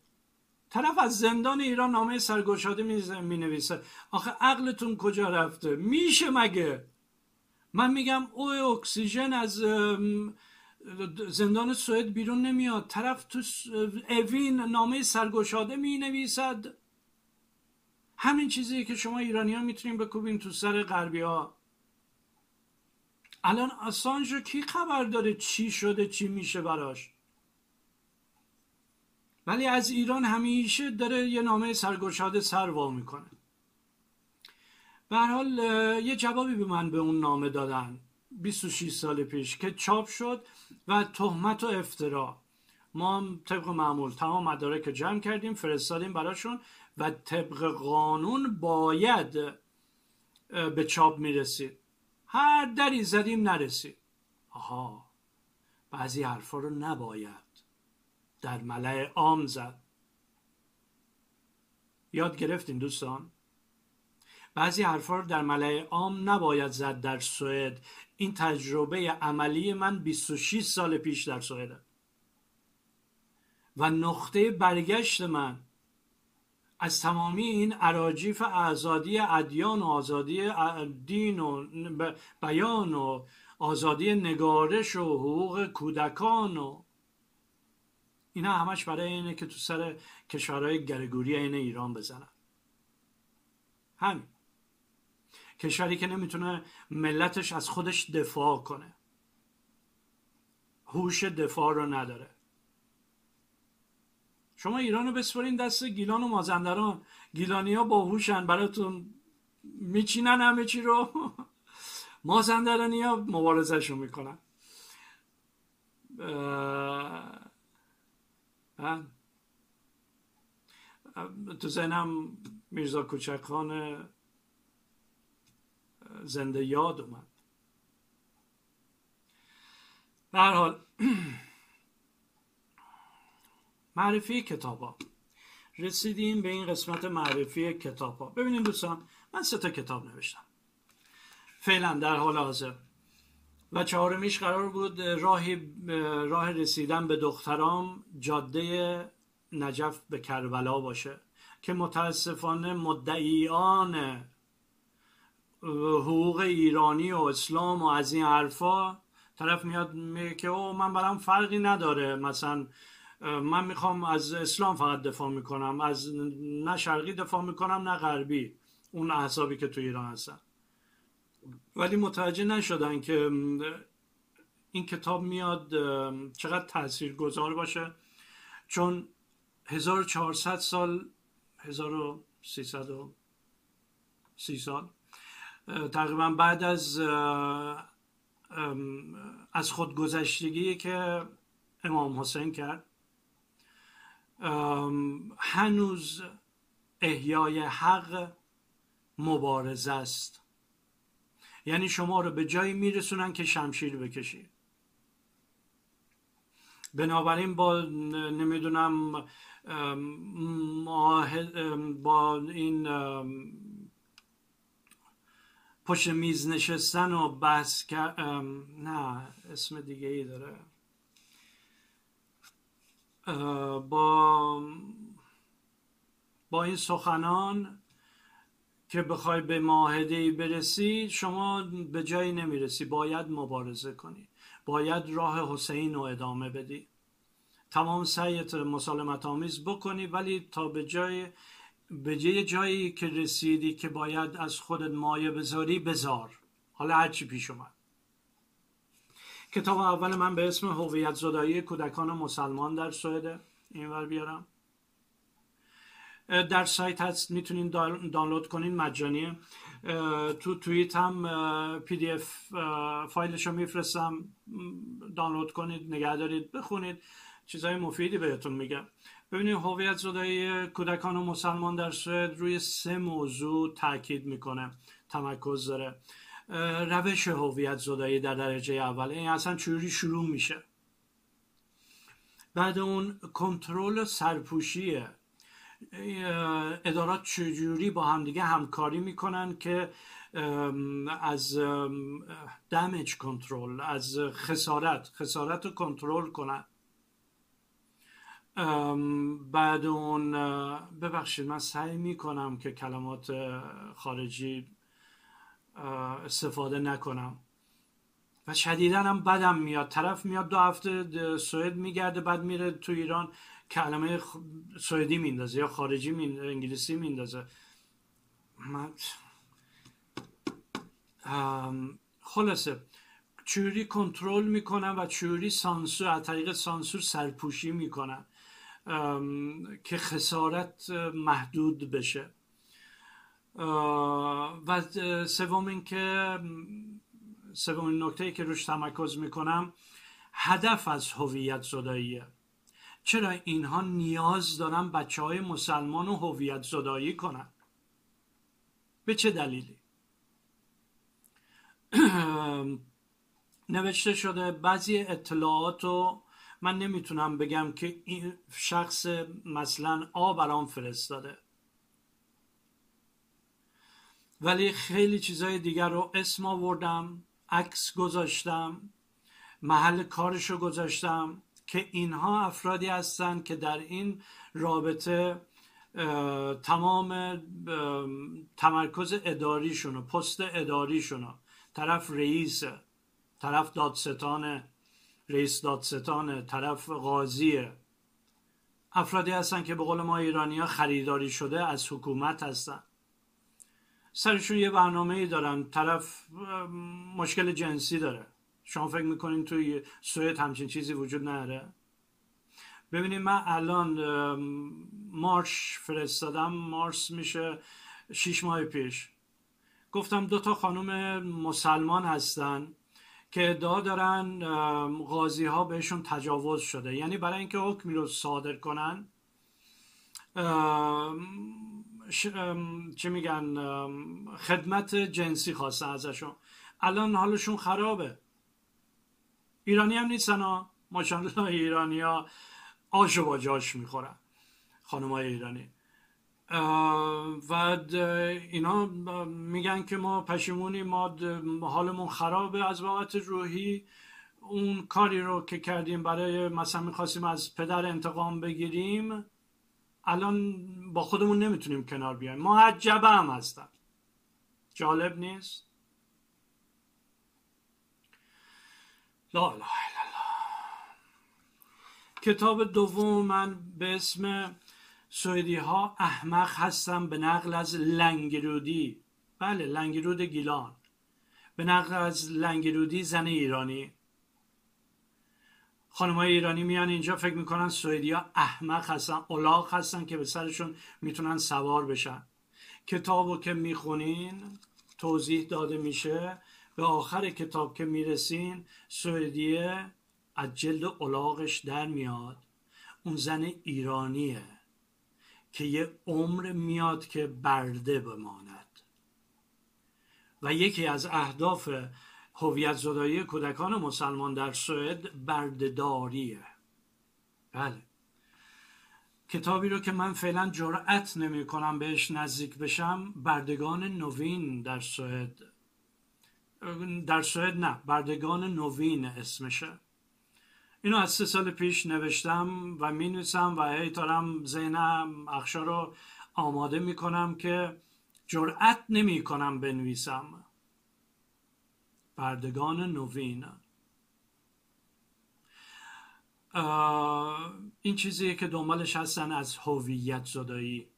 طرف از زندان ایران نامه سرگشاده می نویسه. آخه عقلتون کجا رفته؟ میشه مگه؟ من میگم اوه اکسیژن از زندان سوئد بیرون نمیاد، طرف تو اوین نامه سرگشاده می نویسد. همین چیزی که شما ایرانی ها میتونیم بکوبیم تو سر غربی ها. الان آسانج رو کی خبر داره چی شده چی میشه براش، ولی از ایران همیشه داره یه نامه سرگشاده سر وا میکنه. به هر حال یه جوابی به من به اون نامه دادن بیست و شش سال پیش که چاپ شد و تهمت و افترا. ما هم طبق معمول تمام مدارک رو جمع کردیم فرستادیم براشون و طبق قانون باید به چاپ میرسید. هر دری زدیم نرسید. آها، بعضی حرفا رو نباید در ملأ عام زد. یاد گرفتیم دوستان؟ بعضی حرفا رو در ملأ عام نباید زد در سوئد. این تجربه عملی من بیست و شش سال پیش در سوئده و نقطه برگشت من از تمامی این اراجیف آزادی ادیان و آزادی دین و بیان و آزادی نگارش و حقوق کودکان و اینا همش برای اینه که تو سر کشورهای گرگوری این ایران بزنن. همین کشوری که نمیتونه ملتش از خودش دفاع کنه، هوش دفاع رو نداره. شما ایران رو بسپارین دست گیلان و مازندران، گیلانی ها باهوشن براتون میچینن همه چی رو، مازندرانی ها مبارزهشون میکنن. تو ذهنم میرزا کوچکخان زنده یاد اومد. به هر حال معرفی کتاب ها. رسیدیم به این قسمت معرفی کتاب ها. ببینیم دوستان، من سه تا کتاب نوشتم فعلا در حال حاضر و چهارمیش قرار بود راهی راه رسیدن به دخترام جاده نجف به کربلا باشه که متاسفانه مدعیان حقوق ایرانی و اسلام و از این حرفا طرف میاد میگه که او من برام فرقی نداره، مثلا من میخوام از اسلام فقط دفاع میکنم، از نه شرقی دفاع میکنم نه غربی، اون احزابی که تو ایران هستن. ولی متوجه نشدن که این کتاب میاد چقدر تاثیرگذار باشه، چون هزار و چهارصد سال هزار و سیصد و سی سال تقریبا بعد از از خودگذشتگی که امام حسین کرد هنوز احیای حق مبارزه است. یعنی شما رو به جایی میرسونن که شمشیر بکشی. بنابراین با نمیدونم با این پشت میز نشستن و بحث کرد، نه اسم دیگه ای داره، با با این سخنان که بخوای به معاهده‌ای برسی شما به جایی نمیرسی. باید مبارزه کنی، باید راه حسین رو ادامه بدی، تمام سعیت مسالمت آمیز بکنی، ولی تا به جای به جای جایی که رسیدی که باید از خودت مایه بذاری بذار، حالا هرچی پیش اومد. کتاب اول من به اسم هویت زدایی کودکان مسلمان در سوئد، اینور بیارم، در سایت هست میتونین دانلود کنین، مجانیه. تو توییت هم پی دی اف فایلشو میفرستم، دانلود کنید، نگه دارید، بخونید، چیزای مفیدی بهتون میگم. ببینید هویت زدایی کودکان و مسلمان در سوئد روی سه موضوع تاکید میکنه، تمرکز داره. روش هویت زدایی در درجه اول، این اصلا چوری شروع میشه. بعد اون کنترل سرپوشیه، ادارات چجوری با همدیگه همکاری میکنن که از دمیج کنترل، از خسارت خسارت رو کنترل کنن. بعد اون، ببخشید من سعی میکنم که کلمات خارجی استفاده نکنم و شدیداً هم بدم میاد، طرف میاد دو هفته سوئد میگرده بعد میره تو ایران کلمه سوئدی میندازه یا خارجی می... انگلیسی میندازه. من خلاصه چوری کنترل میکنن و چوری سانسور، از طریق سانسور سرپوشی میکنن که خسارت محدود بشه. و سومین که سومین نکته‌ای که روش تمرکز میکنم هدف از هویت زداییه. چرا اینها نیاز دارن بچه های مسلمان رو هویت زدایی کنن؟ به چه دلیلی؟ نوشته شده بعضی اطلاعات رو من نمیتونم بگم که این شخص مثلا آ برام فرستاده، ولی خیلی چیزای دیگر رو اسم آوردم، عکس گذاشتم، محل کارش رو گذاشتم که اینها افرادی هستند که در این رابطه تمام تمرکز اداریشون و پست اداریشون، طرف رئیس، طرف دادستانه، رئیس دادستانه، طرف قاضیه، افرادی هستند که به قول ما ایرانی‌ها خریداری شده از حکومت هستند. سرشون یه برنامه‌ای دارن، طرف مشکل جنسی داره. شما فکر میکنین توی سوئد همچین چیزی وجود نداره؟ ببینید من الان مارش فرستادم، مارس میشه شیش ماه پیش، گفتم دو تا خانم مسلمان هستن که ادعا دارن قاضی ها بهشون تجاوز شده، یعنی برای اینکه حکمی رو صادر کنن چه میگن خدمت جنسی خواستن ازشون. الان حالشون خرابه. ایرانی هم نیستن ها، ماشاءالله ایرانی ها آش و باجاش میخورن خانمای ایرانی، و اینا میگن که ما پشیمونی، ما حالمون خرابه از بابت روحی، اون کاری رو که کردیم برای مثلا میخواستیم از پدر انتقام بگیریم، الان با خودمون نمیتونیم کنار بیایم، ما عجبه هم هستن. جالب نیست؟ لا لا لا کتاب دوم من به اسم سوئدی ها احمق هستن به نقل از لنگرودی، بله لنگرود گیلان، به نقل از لنگرودی زن ایرانی. خانمای ایرانی میان اینجا فکر میکنن سوئدی ها احمق هستن، الاغ هستن که به سرشون میتونن سوار بشن. کتابو که میخونین توضیح داده میشه، به آخر کتاب که میرسین سوئدیه از جلد الاغش در میاد، اون زن ایرانیه که یه عمر میاد که برده بماند. و یکی از اهداف هویت زدایی کودکان مسلمان در سوئد بردهداریه. بله کتابی رو که من فعلا جرأت نمی کنم بهش نزدیک بشم، بردگان نوین در سوئد، در سوئد نه، بردگان نوین اسمشه. اینو از سه سال پیش نوشتم و می نویسم و هی دارم ذهنم اخشا رو آماده می کنم که جرأت نمی کنم بنویسم. بردگان نوین این چیزیه که دنبالش هستن از هویت زدایی.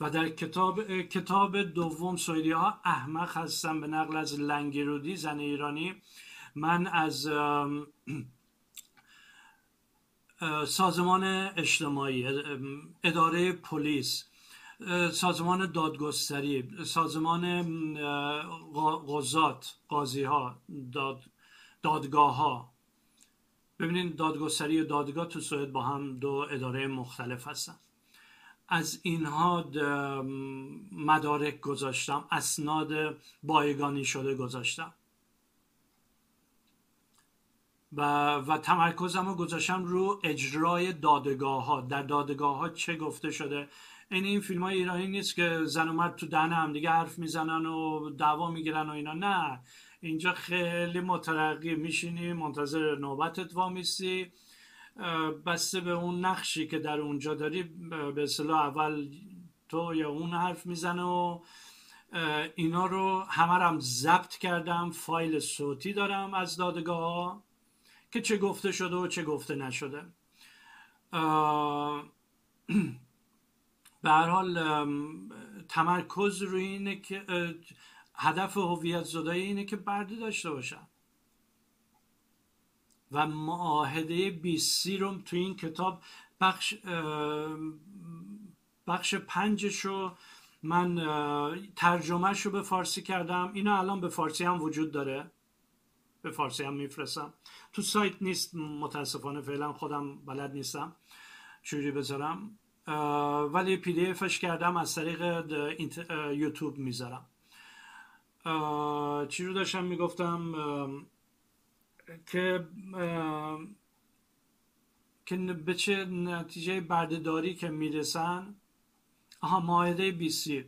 و در کتاب کتاب دوم سوئدی ها احمق هستن به نقل از لنگرودی زن ایرانی، من از سازمان اجتماعی، اداره پلیس، سازمان دادگستری، سازمان قضات، قاضی ها، داد، دادگاه ها. ببینید دادگستری و دادگاه تو سوئد با هم دو اداره مختلف هستن. از اینها مدارک گذاشتم، اسناد بایگانی شده گذاشتم و, و تمرکزم رو گذاشتم رو اجرای دادگاه ها. در دادگاه ها چه گفته شده؟ این این فیلم های ایرانی نیست که زن و مرد تو دهن هم دیگه حرف میزنن و دعوا میگیرن و اینا، نه. اینجا خیلی مترقی میشینی، منتظر نوبتت وامیسی، بسته به اون نقشی که در اونجا داری به اصطلاح اول تو یا اون حرف میزنه و اینا رو همه هم ضبط کردم، فایل صوتی دارم از دادگاه ها که چه گفته شده و چه گفته نشده. به هر حال تمرکز روی اینه که هدف هویت زدایی اینه که برده داشته باشن و معاهده بی سی رو تو این کتاب بخش بخش پنجش رو من ترجمهش رو به فارسی کردم. اینو الان به فارسی هم وجود داره، به فارسی هم میفرستم. تو سایت نیست متاسفانه، فعلا خودم بلد نیستم چجوری بذارم، ولی پی دی افش کردم از طریق اینت... یوتیوب میذارم. چی رو داشتم میگفتم که اه... که به چه نتیجه برده‌داری که میرسن. آها، ماهده بیسی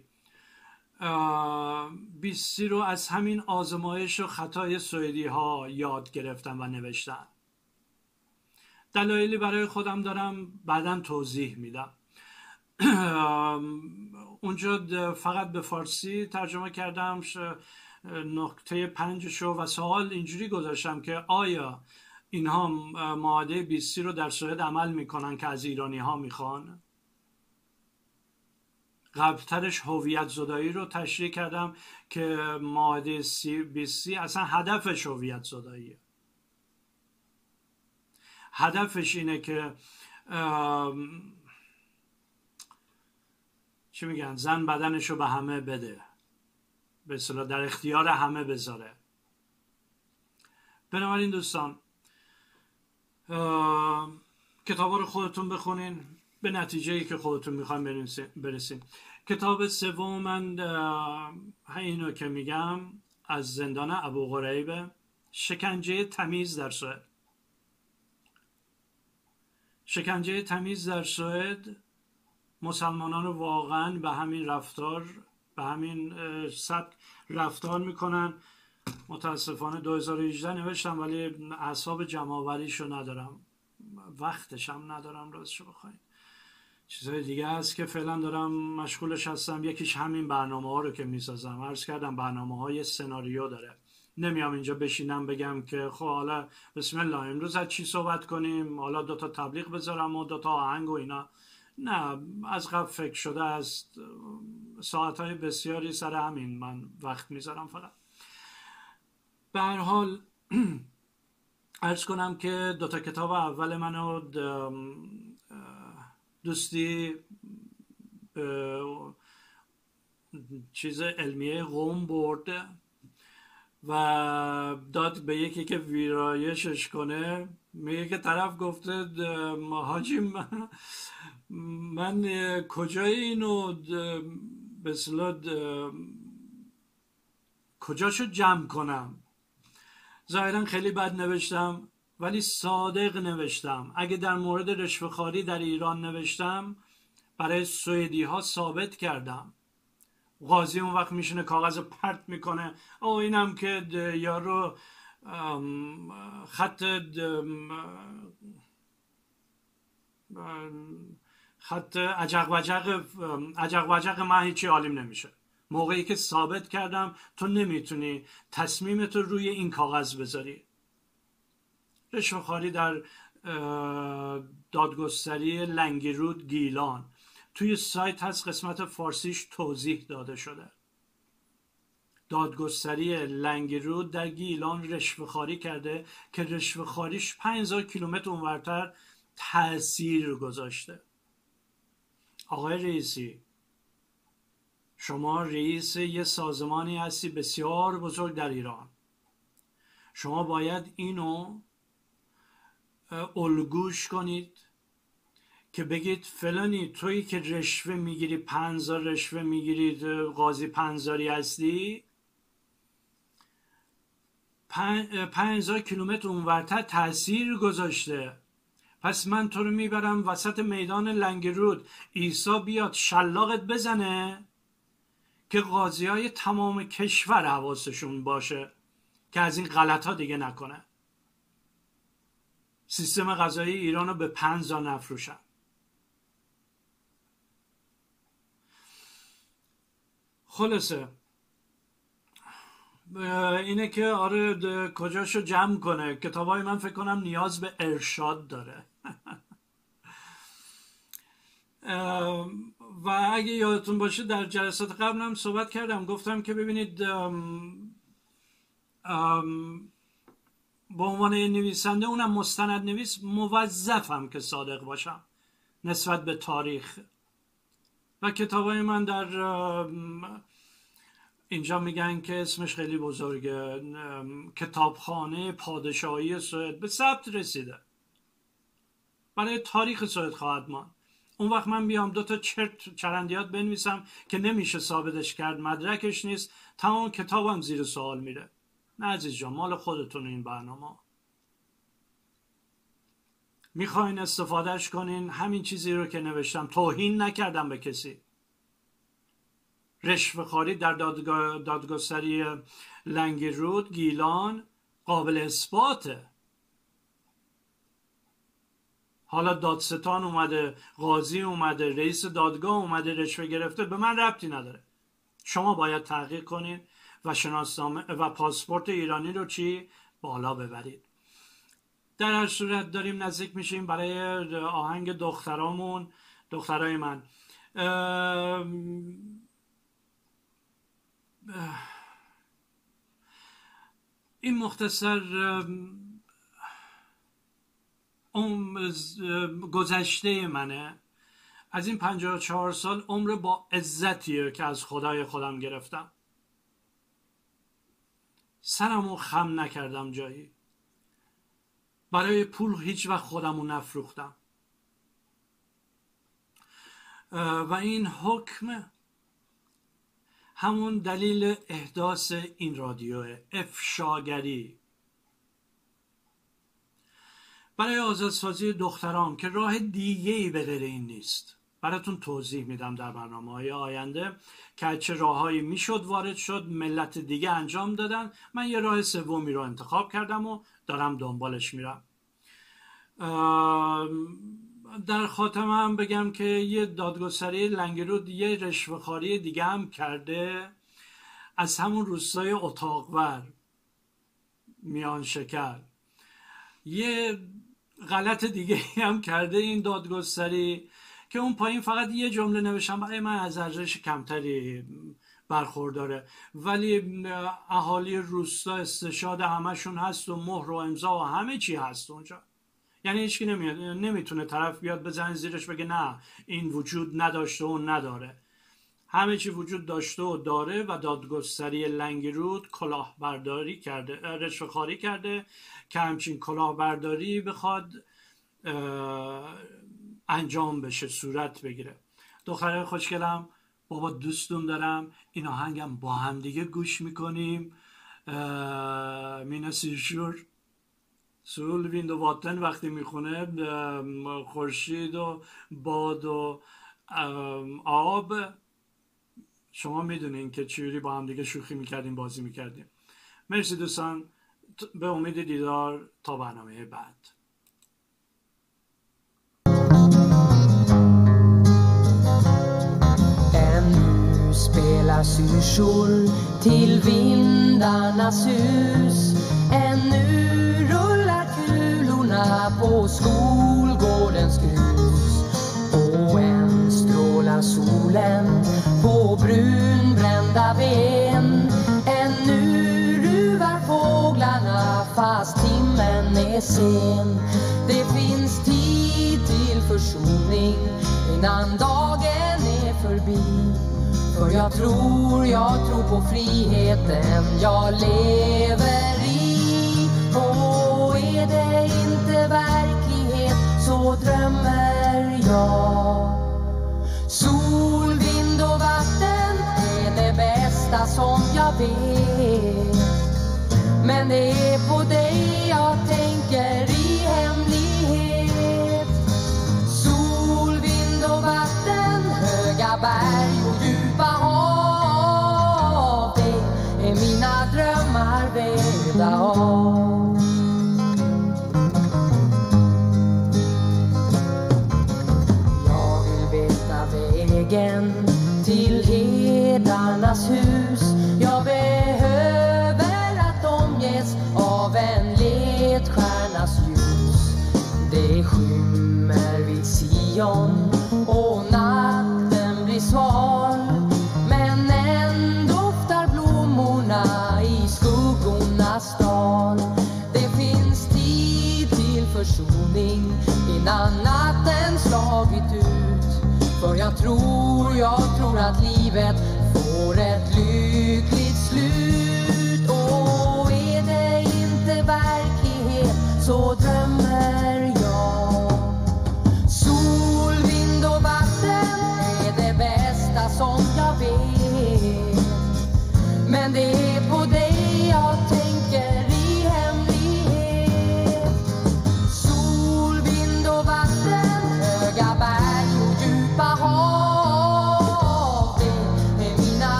بیسی رو از همین آزمایش و خطای سوئدی ها یاد گرفتم و نوشتم. دلایلی برای خودم دارم، بعداً توضیح میدم. اونجا فقط به فارسی ترجمه کردم، نقطه پنجشو و سوال اینجوری گذاشتم که آیا اینها ماده بیست رو در سوئد عمل میکنن که از ایرانی ها میخوان؟ قبلترش هویت زدایی رو تشریح کردم که ماده بیست اصلا هدفش هویت زداییه. هدفش اینه که چی میگن، زن بدنش رو به همه بده، به اصطلاح در اختیار همه بذاره. بنابراین دوستان کتابا رو خودتون بخونین، به نتیجه‌ای که خودتون میخواین برسین. کتاب سوم من اینو که میگم، از زندان ابوغریبه، شکنجه تمیز در سوئد. شکنجه تمیز در سوئد مسلمانان رو واقعا به همین رفتار، به همین سبک رفتار میکنن. متاسفانه دو هزار و هجده نوشتم ولی اعصاب جمع‌آوریشو ندارم، وقتش هم ندارم راستشو بخواید. چیزهای دیگه هست که فعلا دارم مشغولش هستم. یکیش همین برنامه ها رو که میسازم، عرض کردم برنامه های سناریو داره. نمیام اینجا بشینم بگم که خب حالا بسم الله امروز از چی صحبت کنیم، حالا دوتا تبلیغ بذارم و دوتا آهنگ و اینا. نه، از قبل فکر شده است، ساعتهای بسیاری سر همین من وقت میذارم. فقط به هر حال عرض کنم که دوتا کتاب اول منو دوستی چیز علمیه قوم برده و داد به یکی که ویرایشش کنه. میگه که طرف گفته حاجی من, من کجای اینو به اصطلاح کجاشو جمع کنم؟ ظاهرا خیلی بد نوشتم ولی صادق نوشتم. اگه در مورد رشوه‌خواری در ایران نوشتم، برای سوئدی‌ها ثابت کردم. قاضی اون وقت میشینه کاغذ پرت میکنه، او اینم که یارو خط خط عجق وجق عجق وجق من هیچی عالم نمیشه. موقعی که ثابت کردم تو نمیتونی تصمیمتو روی این کاغذ بذاری. رشوه‌خواری در دادگستری لنگرود گیلان، توی سایت هست، قسمت فارسیش توضیح داده شده. دادگستری لنگرود در گیلان رشوه‌خواری کرده که رشوه‌خواریش پنج هزار کیلومتر اونورتر تاثیر گذاشته. آقای رئیسی، شما رئیس یه سازمانی هستی بسیار بزرگ در ایران، شما باید اینو الگوش کنید که بگید فلانی تویی که رشوه میگیری، پنزار رشوه میگیرید، قاضی پنزاری هستی، پنزار کیلومتر اونورتر تاثیر گذاشته، پس من تو رو میبرم وسط میدان لنگرود، عیسی بیاد شلاقت بزنه که قاضی های تمام کشور حواسشون باشه که از این غلط ها دیگه نکنه. سیستم قضایی ایران رو به پنزا نفروشن. خلاصه اینه که آره کجاشو جمع کنه. کتابای من فکر کنم نیاز به ارشاد داره. و اگه یادتون باشه در جلسات قبلم صحبت کردم، گفتم که ببینید به عنوان نویسنده، اونم مستند نویس، موظفم که صادق باشم نسبت به تاریخ. و کتابای من در اینجا میگن که اسمش خیلی بزرگه، کتابخانه پادشاهی سوئد به ثبت رسیده، برای تاریخ سوئد خواهد ماند. اون وقت من بیام دو تا چرت چرندیات بنویسم که نمیشه ثابتش کرد، مدرکش نیست، تمام کتابم زیر سوال میره. نه عزیز جان، مال خودتون این برنامه. میخواین استفادهش کنین، همین چیزی رو که نوشتم، توهین نکردم به کسی. رشوه‌خواری در دادگاه دادگستری لنگرود گیلان قابل اثباته. حالا دادستان اومده، قاضی اومده، رئیس دادگاه اومده، رشوه گرفته، به من ربطی نداره. شما باید تحقیق کنین و شناسنامه و پاسپورت ایرانی رو چی بالا ببرید. در هر صورت داریم نزدیک میشیم برای آهنگ دخترامون، دخترای من. این مختصر عمر گذشته منه از این پنجاه و چهار سال عمر با عزتیه که از خدای خودم گرفتم. سرمو خم نکردم جایی، برای پول هیچ وقت خودمو نفروختم و این حکم همون دلیل احداث این رادیوه، افشاگری. برای آزادسازی دختران که راه دیگه‌ای به غیر این نیست. براتون توضیح میدم در برنامه‌های آینده که چه راههایی میشد وارد شد، ملت دیگه انجام دادن. من یه راه سومی رو انتخاب کردم و دارم دنبالش میرم. در خاتمه هم بگم که یه دادگستری لنگرود یه رشوه‌خواری دیگه هم کرده، از همون روستای اتاقور میان شکر. یه غلط دیگه هم کرده این دادگستری که اون پایین فقط یه جمله نوشتم، برای من از ارزش کمتری برخورداره، ولی اهالی روستا استشهاد همشون هست و مهر و امضا و همه چی هست اونجا. یعنی هیچکی نمیاد، نمیتونه طرف بیاد بزن زیرش بگه نه این وجود نداشته و نداره. همه چی وجود داشته و داره. و دادگستری لنگرود کلاهبرداری کرده، رشوه‌خواری کرده که همچین کلاهبرداری بخواد انجام بشه، صورت بگیره. دخترای خوشگلم، بابا دوستون دارم. این آهنگم با هم دیگه گوش میکنیم. مینا سیرشور سول ویند و واتن وقتی میخونه، خورشید و باد و آب، شما میدونین که چیوری با هم دیگه شوخی میکردیم، بازی میکردیم. مرسی دوستان، به امید دیدار تا برنامه بعد. Ännu spelas syrsor till vindarnas hus, ännu rullar kulorna på skolgårdens grus, och än strålar solen på brunbrända ben, ännu ruvar fåglarna fast timmen är sen. Det finns tid till försoning innan dagen är förbi, för jag tror, jag tror på friheten jag lever i. Och är det inte verklighet så drömmer jag. Sol, vind och vatten är det bästa som jag vet, men det är på dig jag tänker i hemlighet. Sol, vind och vatten, höga berg och djupa hav, det är mina drömmar vävda av. Jag vill veta vägen till hedarnas hus, jag behöver att de ges av en ledstjärnas ljus. Det skymmer vid Sion och natten blir sval, men än doftar blommorna i skuggornas dal. Det finns tid till försoning innan natten slagit ut, för jag tror, jag tror att livet får ett lyckligt زنده